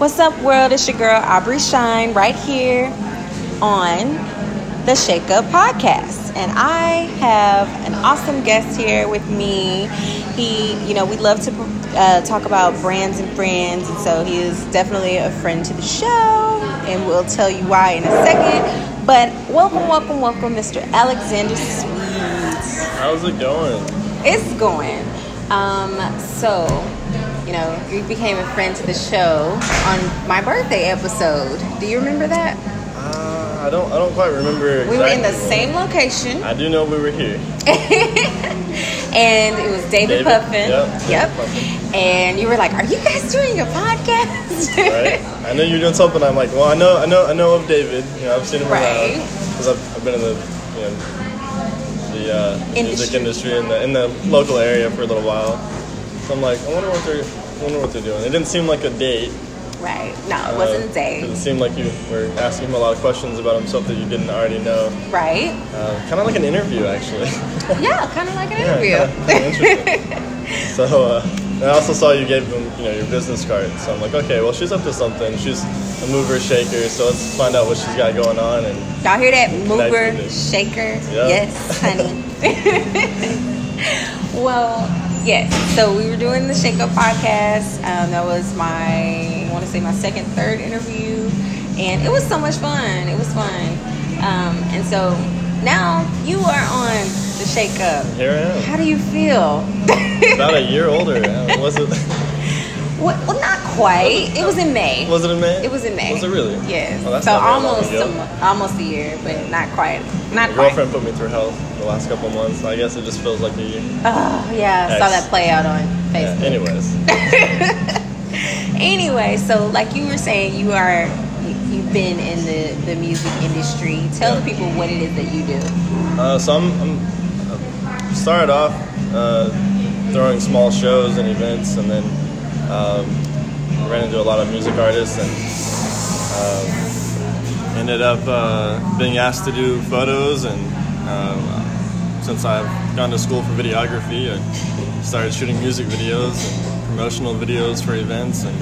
What's up, world? It's your girl, Aubrey Shine, right here on the Shake Up Podcast. And I have an awesome guest here with me. He, we love to talk about brands and friends. And so he is definitely a friend to the show. And we'll tell you why in a second. But welcome, Mr. Alexander Sweet. How's it going? It's going. You became a friend to the show on my birthday episode. Do you remember that? I don't quite remember exactly. We were in the same location. I do know we were here. And it was David Puffin. Yep. Puffin. And you were like, "Are you guys doing a podcast?" Right. I know you're doing something. I'm like, "Well, I know of David. I've seen him around because I've been in the music industry in the local area for a little while." I'm like, I wonder what they're doing. It didn't seem like a date. Right. No, it wasn't a date. It seemed like you were asking him a lot of questions about himself that you didn't already know. Right. Kind of like an interview, actually. Yeah, kind of like an interview. Interesting. So I also saw you gave him, your business card. So I'm like, okay, well, she's up to something. She's a mover, shaker. So let's find out what she's got going on. And y'all hear that? Mover, shaker. Yep. Yes, honey. Well. Yes, so we were doing the Shake Up Podcast. That was my second, third interview. And it was so much fun. It was fun. And so now you are on the Shake Up. Here I am. How do you feel? About a year older. Was it? Well, not quite. It was in May. Was it in May? It was in May. Was it really? Yes. Oh, so almost a year, but not quite. My girlfriend put me through hell the last couple of months. I guess it just feels like a year. Oh, yeah. I saw that play out on Facebook. Yeah, anyway, so like you were saying, you've been in the music industry. Tell the people what it is that you do. So I started off throwing small shows and events, and then ran into a lot of music artists and ended up being asked to do photos, and since I've gone to school for videography, I started shooting music videos and promotional videos for events, and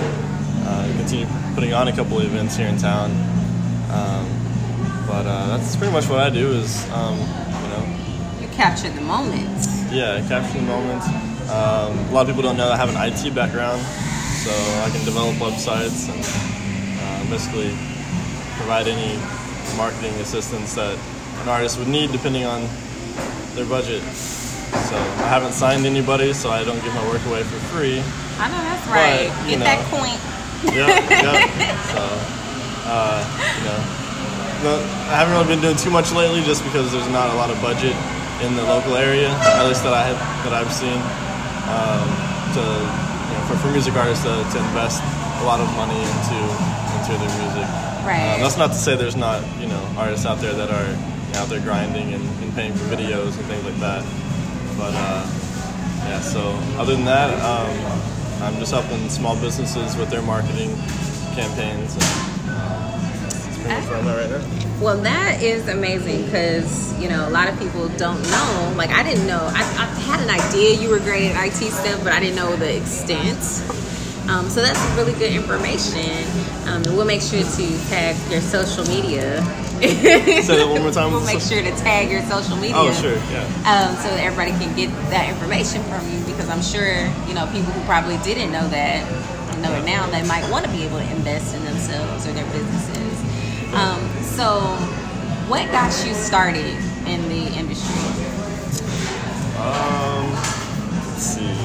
continue putting on a couple of events here in town. That's pretty much what I do is, You capture the moments. Yeah, capture the moments. A lot of people don't know I have an IT background, so I can develop websites and basically provide any marketing assistance that an artist would need depending on their budget. So I haven't signed anybody, so I don't give my work away for free. I know that's right. But, get that coin. Yep. So, I haven't really been doing too much lately just because there's not a lot of budget in the local area, at least that I've seen, for music artists to invest a lot of money into their music. Right. That's not to say there's not, artists out there that are out there grinding and paying for videos and things like that. But, so other than that, I'm just helping small businesses with their marketing campaigns. And, that's pretty much where I'm at right now. Well, that is amazing because, a lot of people don't know. Like, I didn't know. I had an idea you were great at IT stuff, but I didn't know the extent. So that's really good information. We'll make sure to tag your social media. Say that one more time. We'll make sure to tag your social media. Oh, sure, yeah. So that everybody can get that information from you, because I'm sure, people who probably didn't know that know it now, they might want to be able to invest in themselves or their businesses. So what got you started in the industry? Let's see.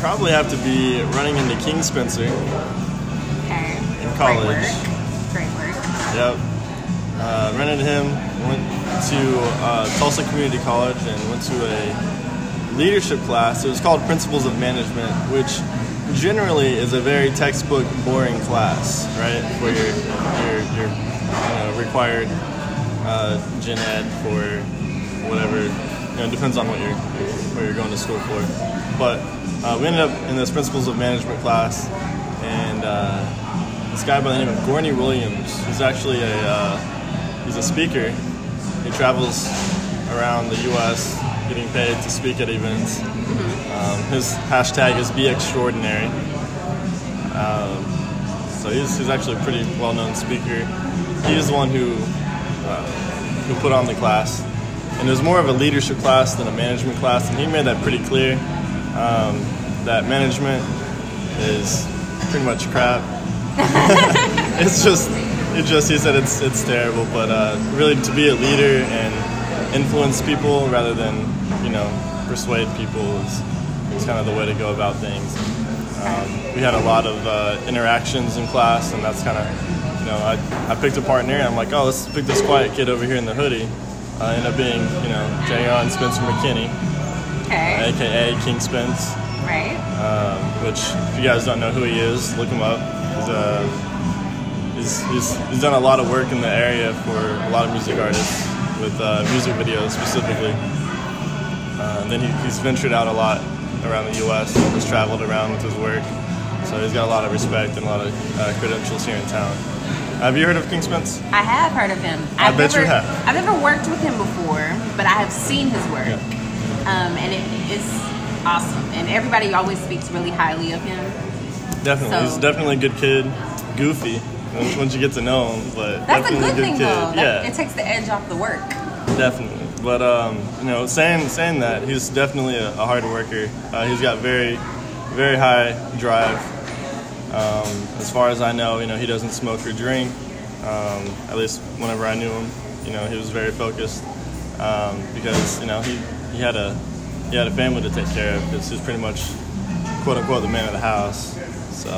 Probably have to be running into King Spencer in college. Great work. Yep. Ran into him, went to Tulsa Community College and went to a leadership class. It was called Principles of Management, which generally is a very textbook boring class, right? Where you're required gen ed for whatever, it depends on what you're going to school for. But we ended up in this Principles of Management class, and this guy by the name of Gorney Williams, he's actually a speaker. He travels around the U.S. getting paid to speak at events. His hashtag is Be Extraordinary. So he's actually a pretty well-known speaker. He is the one who put on the class. And it was more of a leadership class than a management class, and he made that pretty clear, that management is pretty much crap. He said it's terrible, but really to be a leader and influence people rather than, persuade people is kind of the way to go about things. We had a lot of interactions in class, and that's kind of, I picked a partner, and I'm like, oh, let's pick this quiet kid over here in the hoodie. I ended up being, Jaron Spencer McKinney, okay. A.k.a. King Spence, right? Which, if you guys don't know who he is, look him up. He's done a lot of work in the area for a lot of music artists with music videos specifically. And then he's ventured out a lot around the U.S. and has traveled around with his work. So he's got a lot of respect and a lot of credentials here in town. Have you heard of King Spence? I have heard of him. I bet you have. I've never worked with him before, but I have seen his work. Yeah. And it's awesome. And everybody always speaks really highly of him. Definitely. So. He's definitely a good kid. Goofy once you get to know him. But that's a good thing, kid. Though. Yeah. It takes the edge off the work. Definitely. But, saying that, he's definitely a hard worker. He's got very, very high drive. As far as I know, he doesn't smoke or drink, at least whenever I knew him, he was very focused, because, he had a family to take care of, because he's pretty much, quote unquote, the man of the house, so,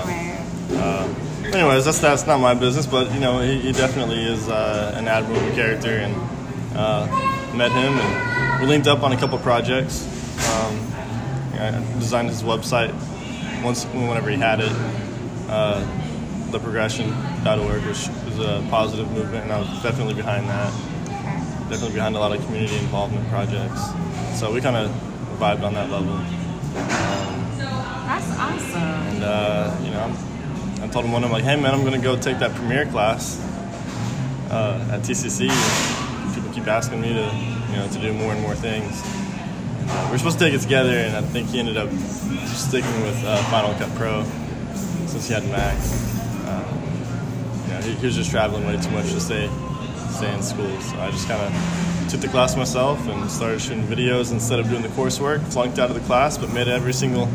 anyways, that's not my business, but, he definitely is, an admirable character, and, met him, and we linked up on a couple projects. I designed his website whenever he had it. theprogression.org, which is a positive movement, and I was definitely behind that. Definitely behind a lot of community involvement projects. So we kind of vibed on that level. That's awesome. And, I told him one day, I'm like, hey, man, I'm going to go take that Premiere class at TCC. And people keep asking me to do more and more things. And, we're supposed to take it together, and I think he ended up just sticking with Final Cut Pro. Since he had Mac, he was just traveling way too much to stay in school. So I just kind of took the class myself and started shooting videos instead of doing the coursework. Flunked out of the class, but I made it to every single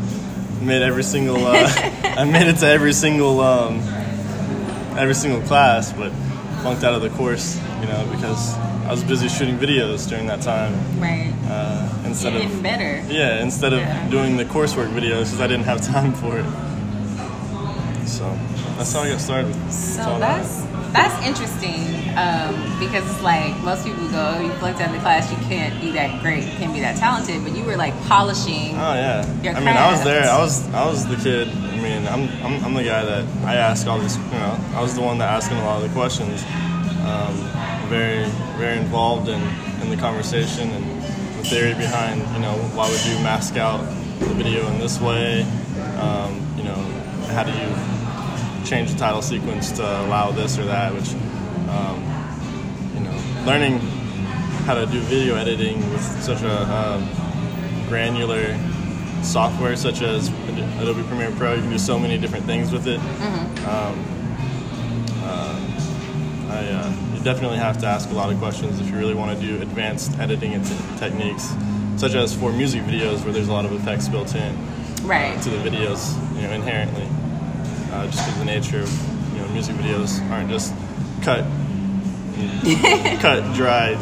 class, but flunked out of the course, because I was busy shooting videos during that time. Right. Instead of doing the coursework videos, because I didn't have time for it. So that's how I got started. So that's interesting, because it's like most people go, oh, you flunked out of the class, you can't be that great, you can't be that talented, but you were like polishing. Oh yeah. Your craft. I mean, I was there. I was the kid. I mean, I'm the guy that I ask all this. I was the one that asking a lot of the questions. Very very involved in the conversation and the theory behind why would you mask out the video in this way. How do you change the title sequence to allow this or that, which, learning how to do video editing with such a granular software such as Adobe Premiere Pro, you can do so many different things with it. Mm-hmm. You definitely have to ask a lot of questions if you really want to do advanced editing and techniques, such as for music videos where there's a lot of effects built in to the videos, inherently. Just because the nature of music videos aren't just cut dry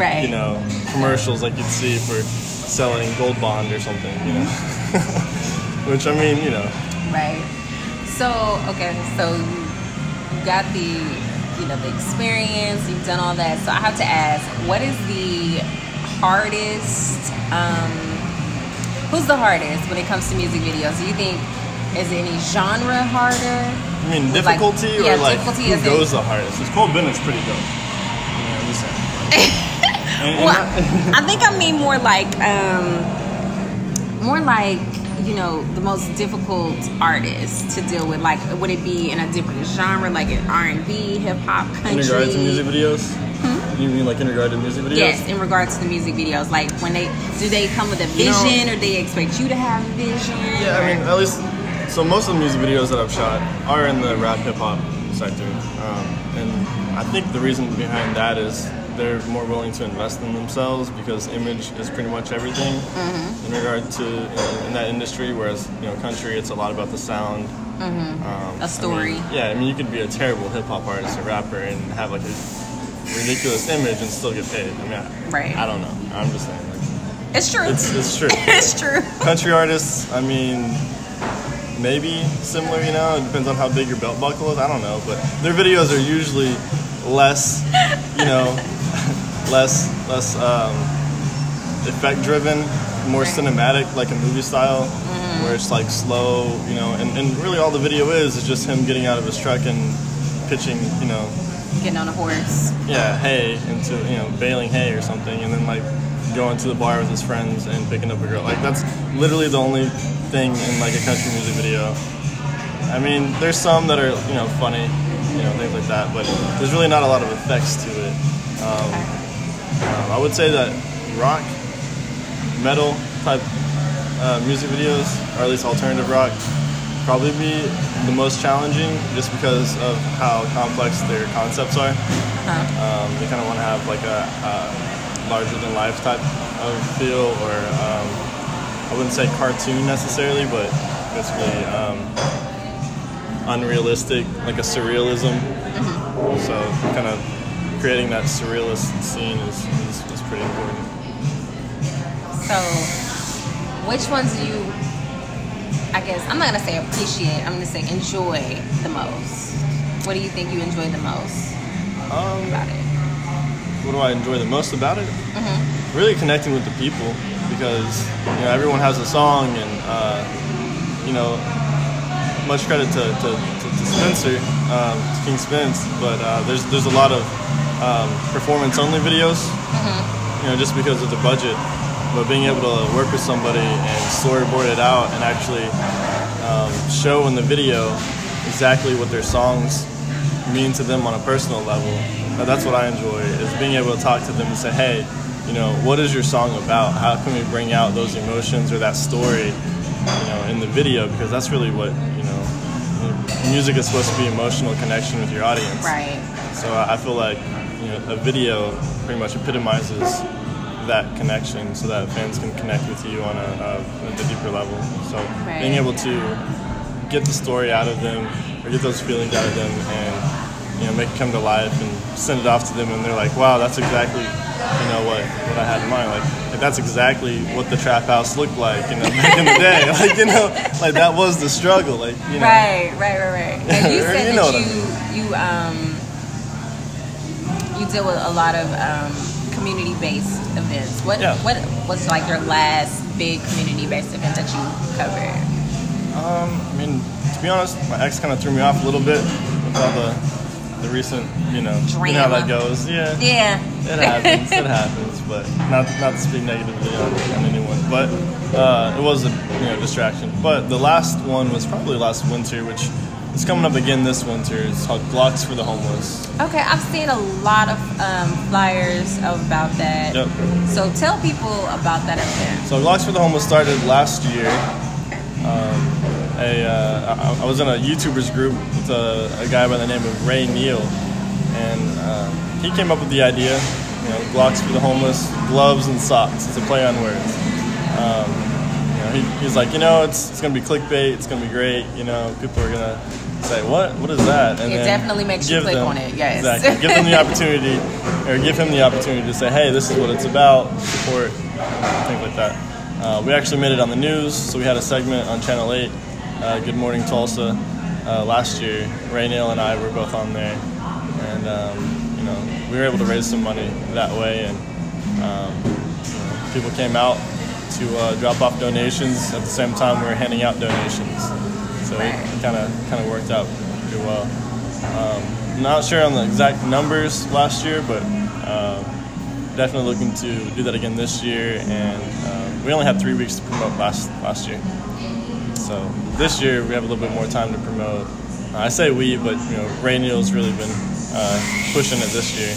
commercials like you'd see for selling Gold Bond or something which I mean so you got the the experience, you've done all that, so I have to ask, what is the hardest who's the hardest when it comes to music videos, do you think? Is any genre harder? I mean, difficulty difficulty, who goes the hardest? Because Cole Bennett's pretty dope. I think I mean more like the most difficult artist to deal with. Like, would it be in a different genre, like in R&B, hip hop, country? In regards to music videos? Hmm? You mean like in regard to music videos? Yes, in regards to the music videos. Like, when they do, they come with a vision, or they expect you to have a vision? Yeah, I mean, at least, so most of the music videos that I've shot are in the rap hip-hop sector. And I think the reason behind that is they're more willing to invest in themselves because image is pretty much everything in regard to, in that industry, whereas, you know, country, it's a lot about the sound. A story. I mean, you could be a terrible hip-hop artist or rapper and have, like, a ridiculous image and still get paid. I mean, I don't know. I'm just saying. Like, it's true. It's true. It's true. Country artists, I mean, maybe similar, you know? It depends on how big your belt buckle is. I don't know. But their videos are usually less, you know... less effect driven, more cinematic, like a movie style, where it's like slow, you know, and really all the video is just him getting out of his truck and pitching, you know, getting on a horse, hay into, you know, baling hay or something, and then like going to the bar with his friends and picking up a girl. Like, that's literally the only thing in like a country music video. I mean, there's some that are, you know, funny, you know, things like that, but there's really not a lot of effects to it. I would say that rock, metal type music videos, or at least alternative rock, probably be the most challenging just because of how complex their concepts are. They kind of want to have like a larger than life type of feel, or I wouldn't say cartoon necessarily, but basically unrealistic, like a surrealism. So kind of creating that surrealist scene is pretty important. So, which ones do you, I guess, I'm not going to say appreciate, I'm going to say enjoy the most? What do you think you enjoy the most about it? What do I enjoy the most about it? Really connecting with the people, because, you know, everyone has a song, and, you know, much credit to Spencer, King Spence, but there's a lot of performance-only videos, you know, just because of the budget. But being able to work with somebody and storyboard it out and actually show in the video exactly what their songs mean to them on a personal level, now, that's what I enjoy, is being able to talk to them and say, hey, you know, what is your song about? How can we bring out those emotions or that story, you know, in the video? Because that's really what, you know, music is supposed to be, emotional connection with your audience. Right. So I feel like, you know, a video pretty much epitomizes that connection, so that fans can connect with you on a deeper level. So being able to get the story out of them, or get those feelings out of them, and, you know, make it come to life and send it off to them, and they're like, wow, that's exactly, you know, what I had in mind. Like, that's exactly what the trap house looked like, you know, back in the day. Like, you know, like, that was the struggle. Like, you know. Right. And you said you deal with a lot of community-based events. What was, like, your last big community-based event that you covered? I mean, to be honest, my ex kind of threw me off a little bit with all the recent, you know, drama. You know how that goes. Yeah. It happens. But not to speak negatively on anyone. But it was a, you know, distraction. But the last one was probably last winter, which... it's coming up again this winter. It's called Glocks for the Homeless. Okay, I've seen a lot of flyers about that. Yep. So tell people about that event. So Glocks for the Homeless started last year. I was in a YouTubers group with a guy by the name of Ray Neal. And he came up with the idea, you know, Glocks for the Homeless, gloves and socks. It's a play on words. You know, he's like, you know, it's going to be clickbait. It's going to be great. You know, people are going to say, what is that? And it definitely makes you click on it, yes. Exactly. Give them the opportunity, or give him the opportunity to say, hey, this is what it's about, support, things like that. We actually made it on the news, so we had a segment on Channel 8, Good Morning Tulsa, last year. Ray Neal and I were both on there, and, you know, we were able to raise some money that way, and people came out to drop off donations at the same time we were handing out donations. So it kind of worked out pretty well. I'm not sure on the exact numbers last year, but definitely looking to do that again this year. And we only had 3 weeks to promote last year. So this year we have a little bit more time to promote. I say we, but, you know, Ray Neal's really been pushing it this year.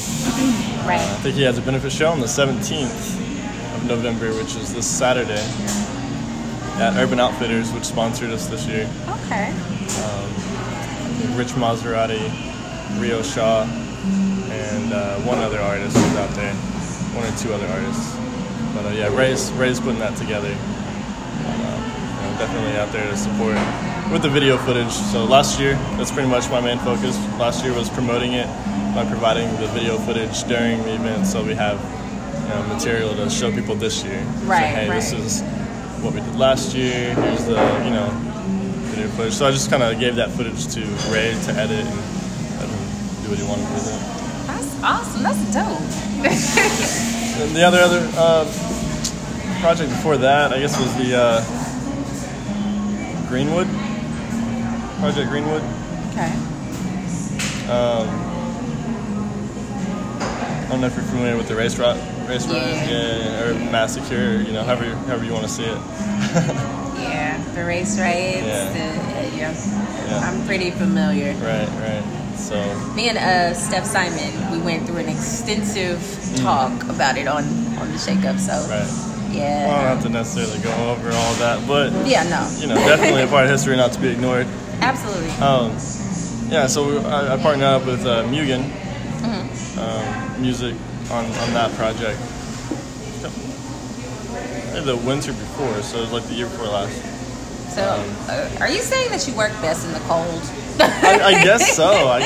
Right. I think he has a benefit show on the 17th of November, which is this Saturday, at Urban Outfitters, which sponsored us this year. Okay. Rich Maserati, Rio Shaw, and one other artist was out there. One or two other artists. But yeah, Ray's putting that together. And, you know, definitely out there to support with the video footage. So last year, that's pretty much my main focus. Last year was promoting it by providing the video footage during the event, so we have material to show people this year. Right. So, hey, this is what we did last year. Here's the video footage. So I just kind of gave that footage to Ray to edit and let him do what he wanted with it. That's awesome. That's dope. And the other project before that, I guess, was the Greenwood. Project Greenwood. Okay. I don't know if you're familiar with the race riot, or massacre, however you want to see it. Yeah, the race riots. Yeah. I'm pretty familiar. Right. So me and Steph Simon, we went through an extensive talk about it on the Shake Up. So. Right. Yeah. Well, I don't have to necessarily go over all that, but definitely a part of history not to be ignored. Absolutely. So I partnered up with Mugen Music on that project. The winter before, so it was like the year before last. So, are you saying that you work best in the cold? I guess so. I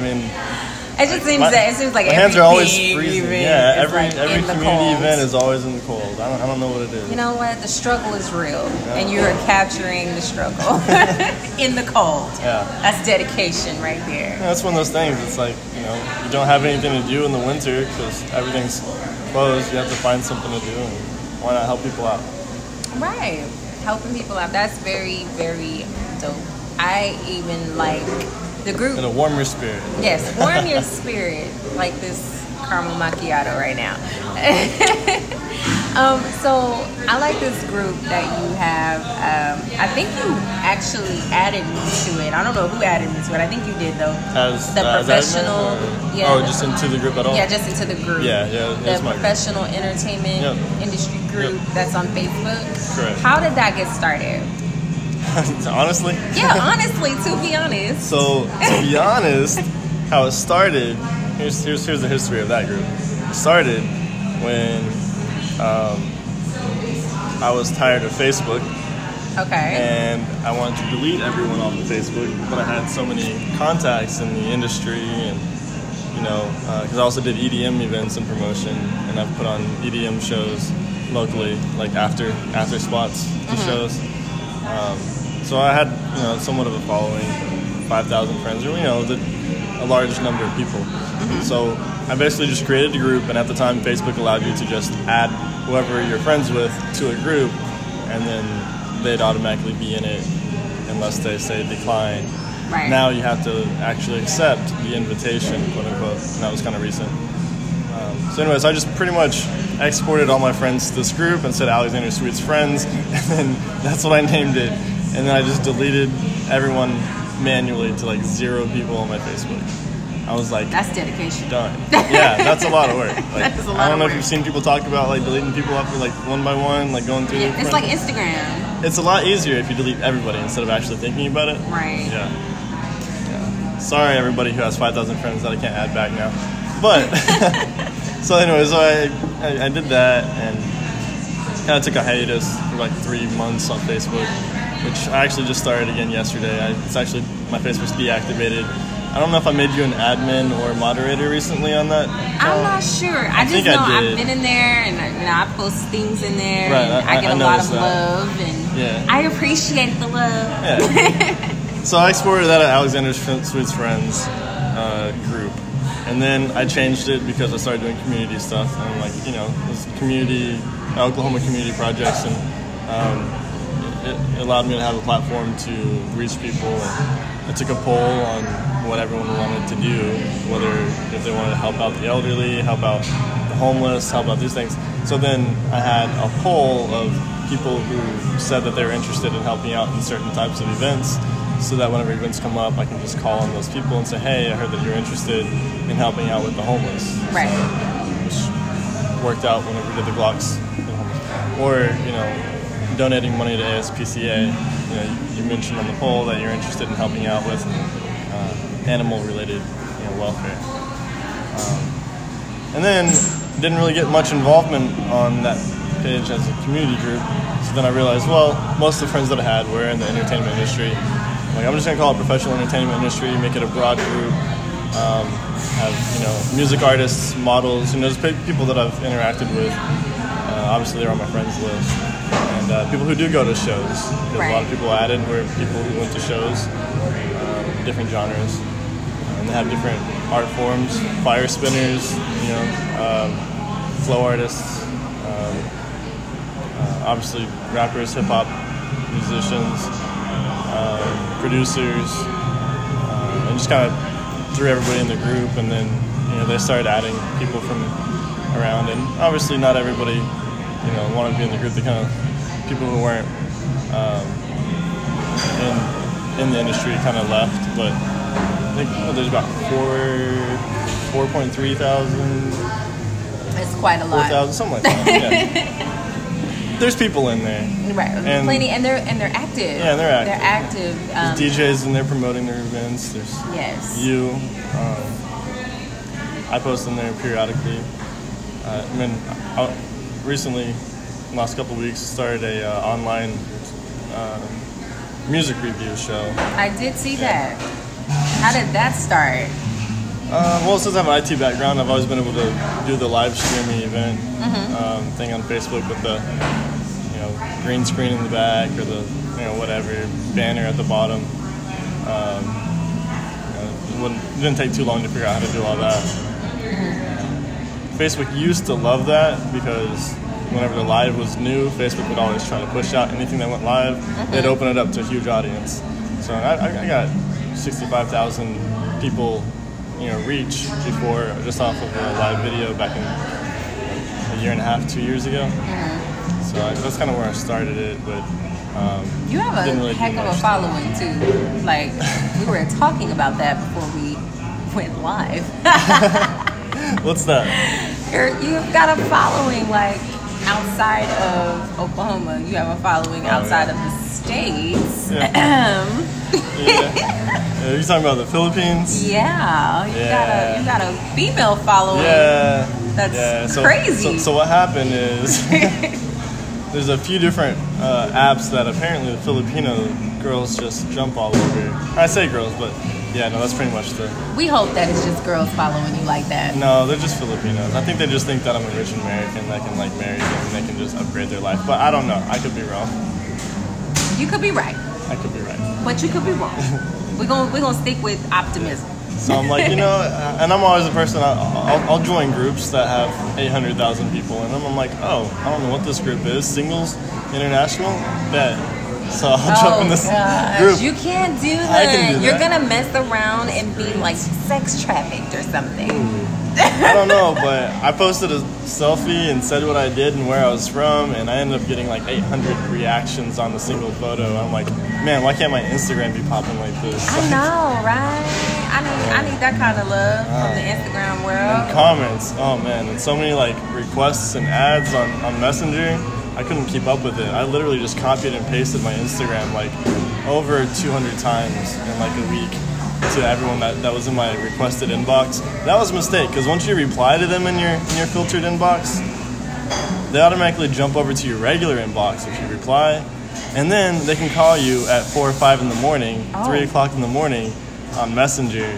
mean, it just seems like my hands are always freezing. Every community event is always in the cold. I don't know what it is. You know what? The struggle is real, and you are capturing the struggle in the cold. Yeah, that's dedication right there. Yeah, that's one of those things. It's like you don't have anything to do in the winter because everything's closed. You have to find something to do, and why not help people out? Right, helping people out. That's very, very dope. I even the group. In a warmer spirit. Yes, warm your spirit, like this caramel macchiato right now. So I like this group that you have. I think you actually added me to it. I don't know who added me to it. I think you did, though. As the professional. Just into the group at all? Yeah, just into the group. Yeah. The professional entertainment industry group that's on Facebook. Correct. How did that get started? To be honest. So, to be honest, how it started, here's the history of that group. It started when I was tired of Facebook. Okay. And I wanted to delete everyone off of Facebook, but I had so many contacts in the industry, and, because I also did EDM events and promotion, and I've put on EDM shows locally, like after spots to shows. So I had, somewhat of a following, 5,000 friends, or, a large number of people. So I basically just created a group, and at the time, Facebook allowed you to just add whoever you're friends with to a group, and then they'd automatically be in it unless they say decline. Right. Now you have to actually accept the invitation, quote unquote, and that was kind of recent. So anyways, I just pretty much exported all my friends to this group and said Alexander Sweet's Friends, and then that's what I named it. And then I just deleted everyone manually to 0 people on my Facebook. I was like, that's dedication. Done. Yeah, that's a lot of work. I don't know if you've seen people talk about deleting people off one by one, going through. Yeah, it's like Instagram. It's a lot easier if you delete everybody instead of actually thinking about it. Right. Yeah. Sorry, everybody who has 5,000 friends that I can't add back now. But so I did that and kind of took a hiatus for 3 months on Facebook, which I actually just started again yesterday. It's actually, my Facebook's deactivated. I don't know if I made you an admin or moderator recently on that. I'm not sure. I just know I've been in there, and I post things in there. Right, and I get a lot of love, and I appreciate the love. Yeah. So I exported that at Alexander Sweet's Friends group. And then I changed it because I started doing community stuff. And I'm this community, Oklahoma community projects. And it allowed me to have a platform to reach people. I took a poll on what everyone wanted to do, whether if they wanted to help out the elderly, help out the homeless, help out these things. So then I had a poll of people who said that they were interested in helping out in certain types of events. so that whenever events come up, I can just call on those people and say, hey, I heard that you're interested in helping out with the homeless. Right. So, which worked out whenever we did the Glocks. Or, you know, donating money to ASPCA. You know, you mentioned on the poll that you're interested in helping out with animal-related, you know, welfare. And then didn't really get much involvement on that page as a community group. So then I realized, well, most of the friends that I had were in the entertainment industry. Like, I'm just going to call it professional entertainment industry, make it a broad group, have, you know, music artists, models, you know, just people that I've interacted with. Obviously, they're on my friends list. And people who do go to shows. Right. A lot of people added were people who went to shows, different genres. And they have different art forms, fire spinners, you know, flow artists, obviously rappers, hip-hop musicians, producers, and just kind of threw everybody in the group, and then, you know, they started adding people from around, and obviously not everybody, you know, wanted to be in the group. They kind of, people who weren't in the industry kind of left, but I think there's about 4,300. It's quite a lot. 4,000, something like that, yeah. There's people in there, right? And plenty, and they're active. Yeah, they're active. There's DJs and they're promoting their events. There's you. I post in there periodically. I mean, I recently, in the last couple of weeks, started a online music review show. I did see that. How did that start? Well, since I have an IT background, I've always been able to do the live streaming event thing on Facebook with the, you know, green screen in the back or the, you know, whatever banner at the bottom. It didn't take too long to figure out how to do all that. Facebook used to love that because whenever the live was new, Facebook would always try to push out anything that went live. They'd open it up to a huge audience. So I got 65,000 people, you know, reach before, just off of a live video back in a year and a half, 2 years ago. So that's kind of where I started it, but you have a really heck of a following too. Like, we were talking about that before we went live. What's that? You've got a following, like, outside of Oklahoma. You have a following outside of the States. Are you talking about the Philippines? You got a female following. That's crazy. So what happened is there's a few different apps that apparently the Filipino girls just jump all over. I say girls, but that's pretty much the... We hope that it's just girls following you like that. No, they're just Filipinos. I think they just think that I'm a rich American that can, like, marry them and they can just upgrade their life. But I don't know. I could be wrong. You could be right. I could be right. But you could be wrong. We're gonna stick with optimism. So I'm like, you know, and I'm always the person, I'll join groups that have 800,000 people in them. I'm like, I don't know what this group is. Singles? International? Bet. So I'll jump in this group. You can't do that. You're gonna mess around and be like sex trafficked or something. I don't know, but I posted a selfie and said what I did and where I was from, and I ended up getting like 800 reactions on the single photo. I'm like, man, why can't my Instagram be popping like this? I know, right? I need that kind of love from the Instagram world. And comments, and so many like requests and ads on Messenger. I couldn't keep up with it. I literally just copied and pasted my Instagram like over 200 times in like a week. To everyone that was in my requested inbox. That was a mistake, because once you reply to them in your filtered inbox, they automatically jump over to your regular inbox if you reply. And then they can call you at 4 or 5 in the morning, 3 o'clock in the morning on Messenger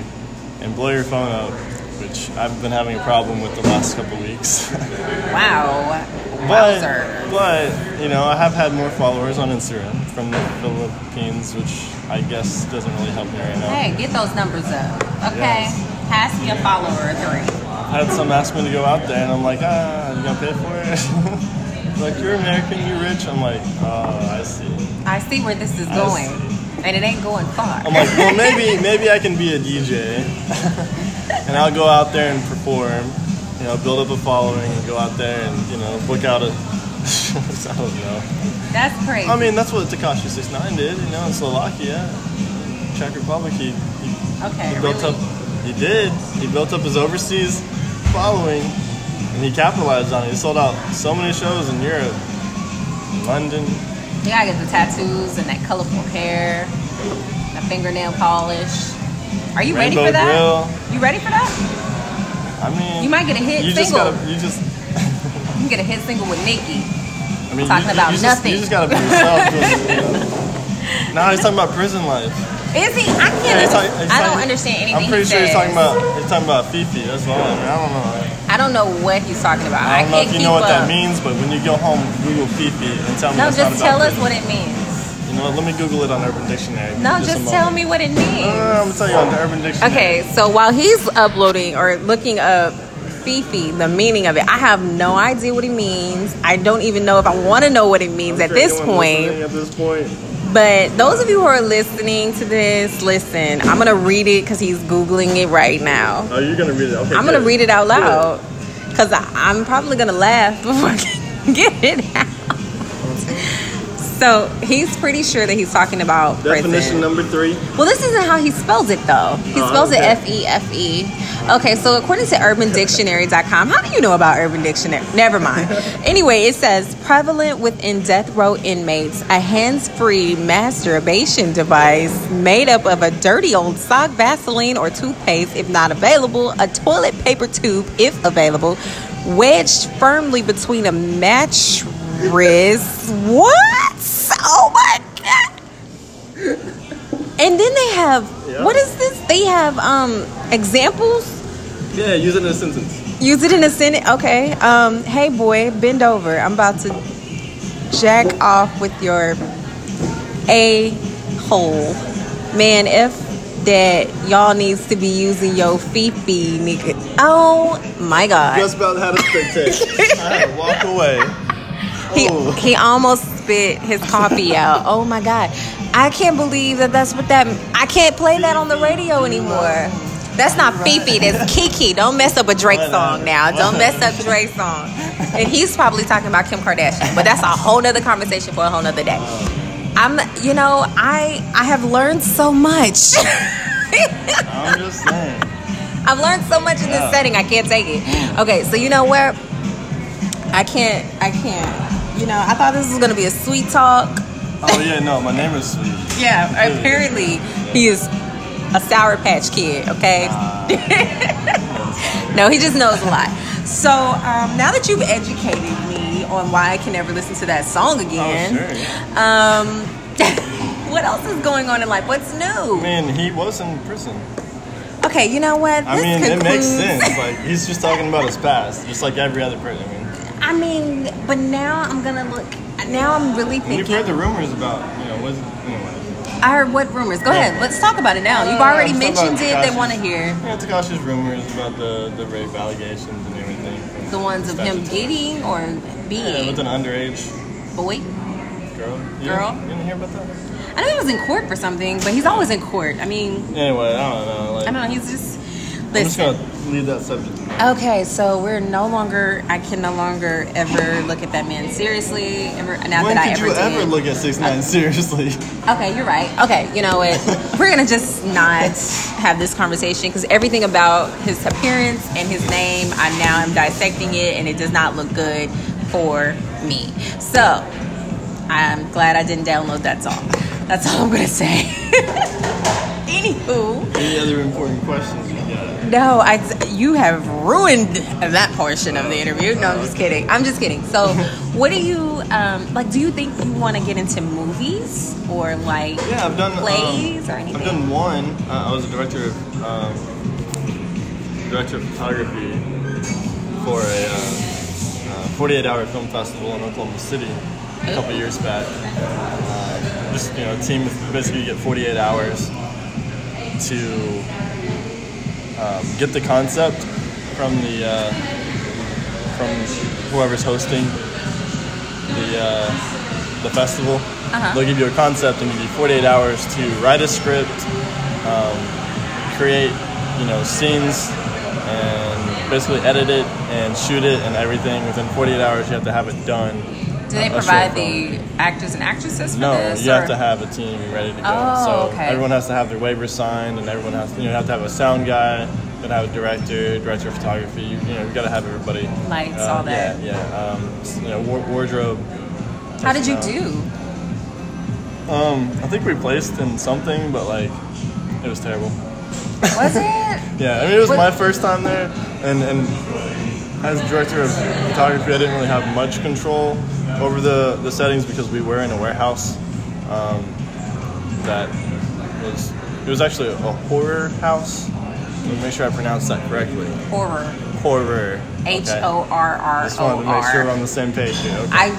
and blow your phone up, which I've been having a problem with the last couple weeks. Wow. But, you know, I have had more followers on Instagram from the Philippines, which I guess doesn't really help me right now. Hey, get those numbers up. Okay. Yes. Pass me a follower or three. I had some ask me to go out there, and I'm like, you gonna pay for it? Like, you're American, you're rich. I'm like, I see. I see where this is going, and it ain't going far. I'm like, well, maybe I can be a DJ, and I'll go out there and perform. You know, build up a following and go out there and, you know, book out a... I don't know. That's crazy. I mean, that's what Tekashi 69 did, you know, in Slovakia. Czech Republic, he built up his overseas following, and he capitalized on it. He sold out so many shows in Europe, in London. You gotta get the tattoos and that colorful hair, the fingernail polish. Are you ready for that? Grill. You ready for that? I mean, you might get a hit single. You can get a hit single with Nikki. I mean, talking about nothing. You just gotta be yourself. Now he's talking about prison life. Is he? I don't understand anything. I'm pretty sure he's talking about Fifi. That's all. I don't know. I don't know what he's talking about. I don't know if you know what that means, but when you go home, Google Fifi and tell me. No, just tell us what it means. You know what? Let me Google it on Urban Dictionary. No, just tell me what it means. I'm gonna tell you on the Urban Dictionary. Okay, so while he's uploading or looking up Fifi, the meaning of it, I have no idea what it means. I don't even know if I want to know what it means at this point. But those of you who are listening to this, listen, I'm going to read it because he's Googling it right now. Oh, you're going to read it? Okay, I'm going to read it out loud because I'm probably going to laugh before I can get it out. So he's pretty sure that he's talking about prison. Definition number 3. Well, this isn't how he spells it, though. He spells it F-E-F-E. Okay, so according to UrbanDictionary.com, how do you know about Urban Dictionary? Never mind. Anyway, it says, prevalent within death row inmates, a hands-free masturbation device made up of a dirty old sock, Vaseline, or toothpaste, if not available, a toilet paper tube, if available, wedged firmly between a mattress. What? Oh, my God. And then they have... Yeah. What is this? They have examples? Yeah, use it in a sentence. Use it in a sentence? Okay. Hey, boy, bend over. I'm about to jack off with your a-hole. Man, if that y'all needs to be using your fifi, nigga. Oh, my God. Just about had a spectator. I had to walk away. Oh. He almost... spit his coffee out. Oh my God, I can't believe that's what that. I can't play that on the radio anymore. That's not Fifi, that's Kiki. Don't mess up a Drake song now. Don't mess up Drake's song. And he's probably talking about Kim Kardashian, but that's a whole nother conversation for a whole nother day. I have learned so much. I'm just saying. I've learned so much in this setting. I can't take it. Okay, so you know where? I can't. You know, I thought this was going to be a sweet talk. Oh, yeah, no, my name is Sweet. Yeah, apparently he is a Sour Patch Kid, okay? No, he just knows a lot. So, now that you've educated me on why I can never listen to that song again, what else is going on in life? What's new? I mean, he was in prison. Okay, you know what? It makes sense. Like, he's just talking about his past, just like every other person. But now I'm going to look. Now I'm really thinking. You've heard the rumors about, anyway. I heard what rumors? Go ahead. Let's talk about it now. You've already mentioned it. They want to hear. Yeah, Tekashi's rumors about the rape allegations and everything. The ones of him getting or being. Yeah, with an underage boy. Girl. Girl. You didn't hear about that? I know he was in court for something, but he's always in court. Anyway, I don't know. I don't know. He's just... I'm just going to leave that subject. Okay, so I can no longer ever look at that man seriously. When did you ever look at 6ix9ine seriously? Okay, you're right. Okay, you know what? We're going to just not have this conversation because everything about his appearance and his name, I now am dissecting it and it does not look good for me. So, I'm glad I didn't download that song. That's all I'm going to say. Anywho. Any other important questions? No, you have ruined that portion of the interview. No, I'm just kidding. So, what do you, do you think you want to get into movies or, I've done plays or anything? I've done one. I was a director of photography for a 48-hour film festival in Oklahoma City a couple years back. Team, basically you get 48 hours to... get the concept from the from whoever's hosting the festival. They'll give you a concept and give you 48 hours to write a script, create scenes, and basically edit it and shoot it and everything. Within 48 hours, you have to have it done. Do they provide the actors and actresses for this? No, you have to have a team ready to go. Oh, so okay. Everyone has to have their waiver signed, and everyone has to, you have to have a sound guy, then have a director of photography. You got to have everybody. Lights, all that. Yeah. Wardrobe. How did you do? I think we placed in something, but it was terrible. Was it? Yeah, it was my first time there, and as director of photography, I didn't really have much control over the settings because we were in a warehouse. It was actually a horror house. Let me make sure I pronounced that correctly. Horror. H-O-R-R-O-R. I just wanted to make sure we're on the same page here. Okay.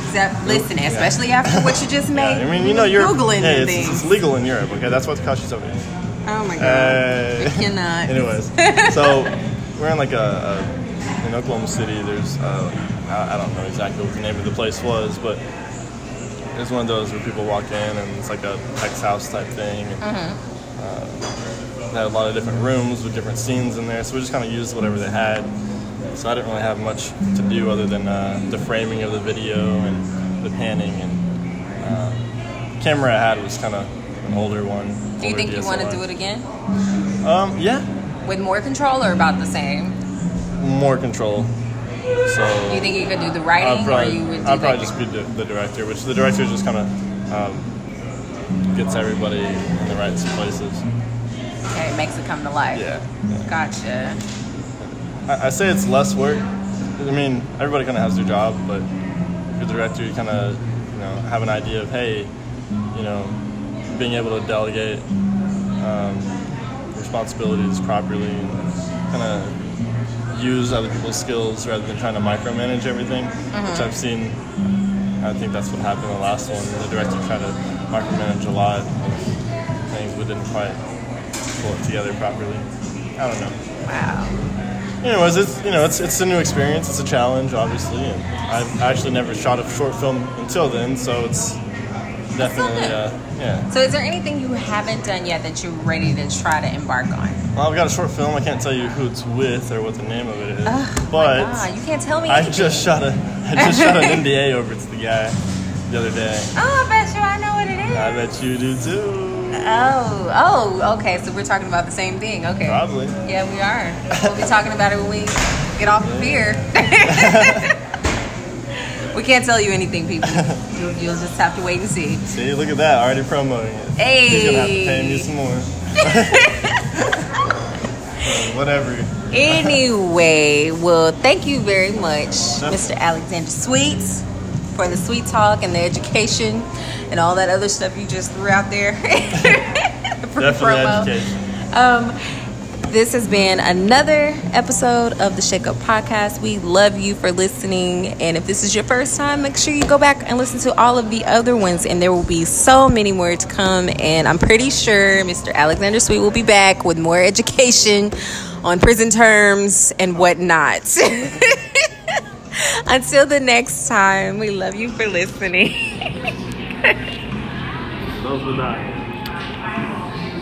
Listen, especially after what you just made. Yeah, you're Googling things. It's legal in Europe, okay? That's what Tekashi 69 is. Oh, my God. I cannot. Anyways, so we're in in Oklahoma City, there's, I don't know exactly what the name of the place was, but it's one of those where people walk in and it's like a Tex house type thing. And, they had a lot of different rooms with different scenes in there, so we just kind of used whatever they had. So I didn't really have much to do other than the framing of the video and the panning. And the camera I had was kind of an older one. Do you think DSLR. You want to do it again? Yeah. With more control or about the same? More control. So you think you could do the writing, or you would do? I'd probably just be the director, which the director just kind of gets everybody in the right places. Okay, it makes it come to life. Yeah. Gotcha. I say it's less work. I mean, everybody kind of has their job, but if you're the director, you kind of have an idea of being able to delegate responsibilities properly, and kind of use other people's skills rather than trying to micromanage everything, which I've seen. I think that's what happened in the last one. The director tried to micromanage a lot of things, but didn't quite pull it together properly. I don't know. Wow. Anyways, it's a new experience. It's a challenge, obviously, and I've actually never shot a short film until then, so it's definitely yeah. So is there anything you haven't done yet that you're ready to try to embark on? Well, I've got a short film. I can't tell you who it's with or what the name of it is. But you can't tell me anything. I just shot an NDA over to the guy the other day. Oh, I bet you I know what it is. I bet you do too. Oh, okay. So we're talking about the same thing. Okay. Probably. Yeah, we are. We'll be talking about it when we get off of here. We can't tell you anything, people. You'll just have to wait and see. See, look at that. Already promoting it. Hey. He's going to have to pay me some more. Whatever. Anyway, well, thank you very much, Mr. Alexander Sweet, for the sweet talk and the education and all that other stuff you just threw out there. For promo. Education. This has been another episode of the Shake Up Podcast. We love you for listening. And if this is your first time, make sure you go back and listen to all of the other ones. And there will be so many more to come. And I'm pretty sure Mr. Alexander Sweet will be back with more education on prison terms and whatnot. Until the next time, we love you for listening. Those were nice.